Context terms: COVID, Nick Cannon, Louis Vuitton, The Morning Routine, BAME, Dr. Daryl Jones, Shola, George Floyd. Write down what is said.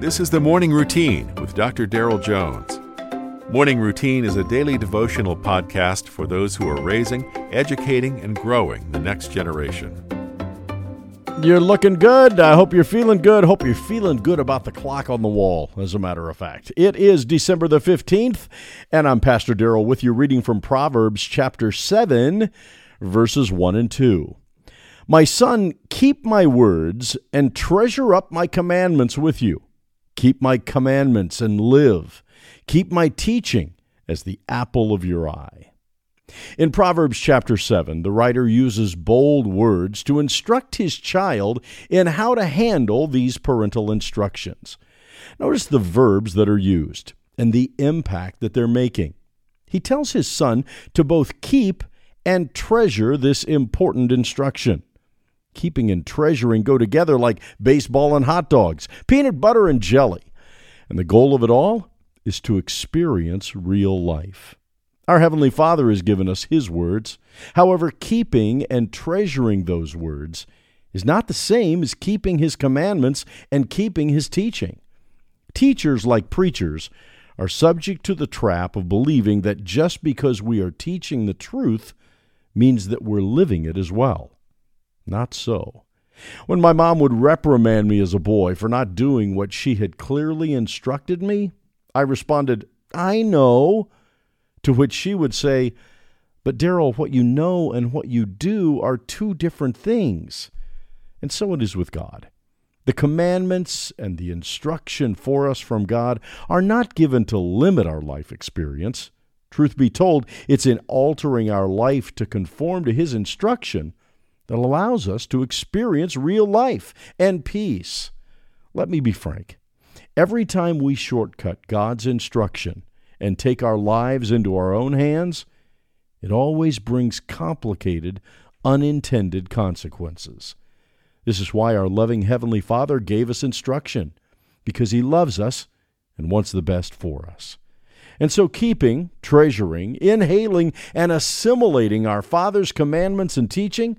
This is The Morning Routine with Dr. Daryl Jones. Morning Routine is a daily devotional podcast for those who are raising, educating, and growing the next generation. You're looking good. I hope you're feeling good. Hope you're feeling good about the clock on the wall, as a matter of fact. It is December the 15th, and I'm Pastor Daryl with you reading from Proverbs chapter 7, verses 1 and 2. My son, keep my words and treasure up my commandments with you. Keep my commandments and live. Keep my teaching as the apple of your eye. In Proverbs chapter 7, the writer uses bold words to instruct his child in how to handle these parental instructions. Notice the verbs that are used and the impact that they're making. He tells his son to both keep and treasure this important instruction. Keeping and treasuring go together like baseball and hot dogs, peanut butter and jelly. And the goal of it all is to experience real life. Our Heavenly Father has given us His words. However, keeping and treasuring those words is not the same as keeping His commandments and keeping His teaching. Teachers, like preachers, are subject to the trap of believing that just because we are teaching the truth means that we're living it as well. Not so. When my mom would reprimand me as a boy for not doing what she had clearly instructed me, I responded, "I know," to which she would say, "But Daryl, what you know and what you do are two different things." And so it is with God. The commandments and the instruction for us from God are not given to limit our life experience. Truth be told, it's in altering our life to conform to His instruction that allows us to experience real life and peace. Let me be frank. Every time we shortcut God's instruction and take our lives into our own hands, it always brings complicated, unintended consequences. This is why our loving Heavenly Father gave us instruction, because He loves us and wants the best for us. And so keeping, treasuring, inhaling, and assimilating our Father's commandments and teaching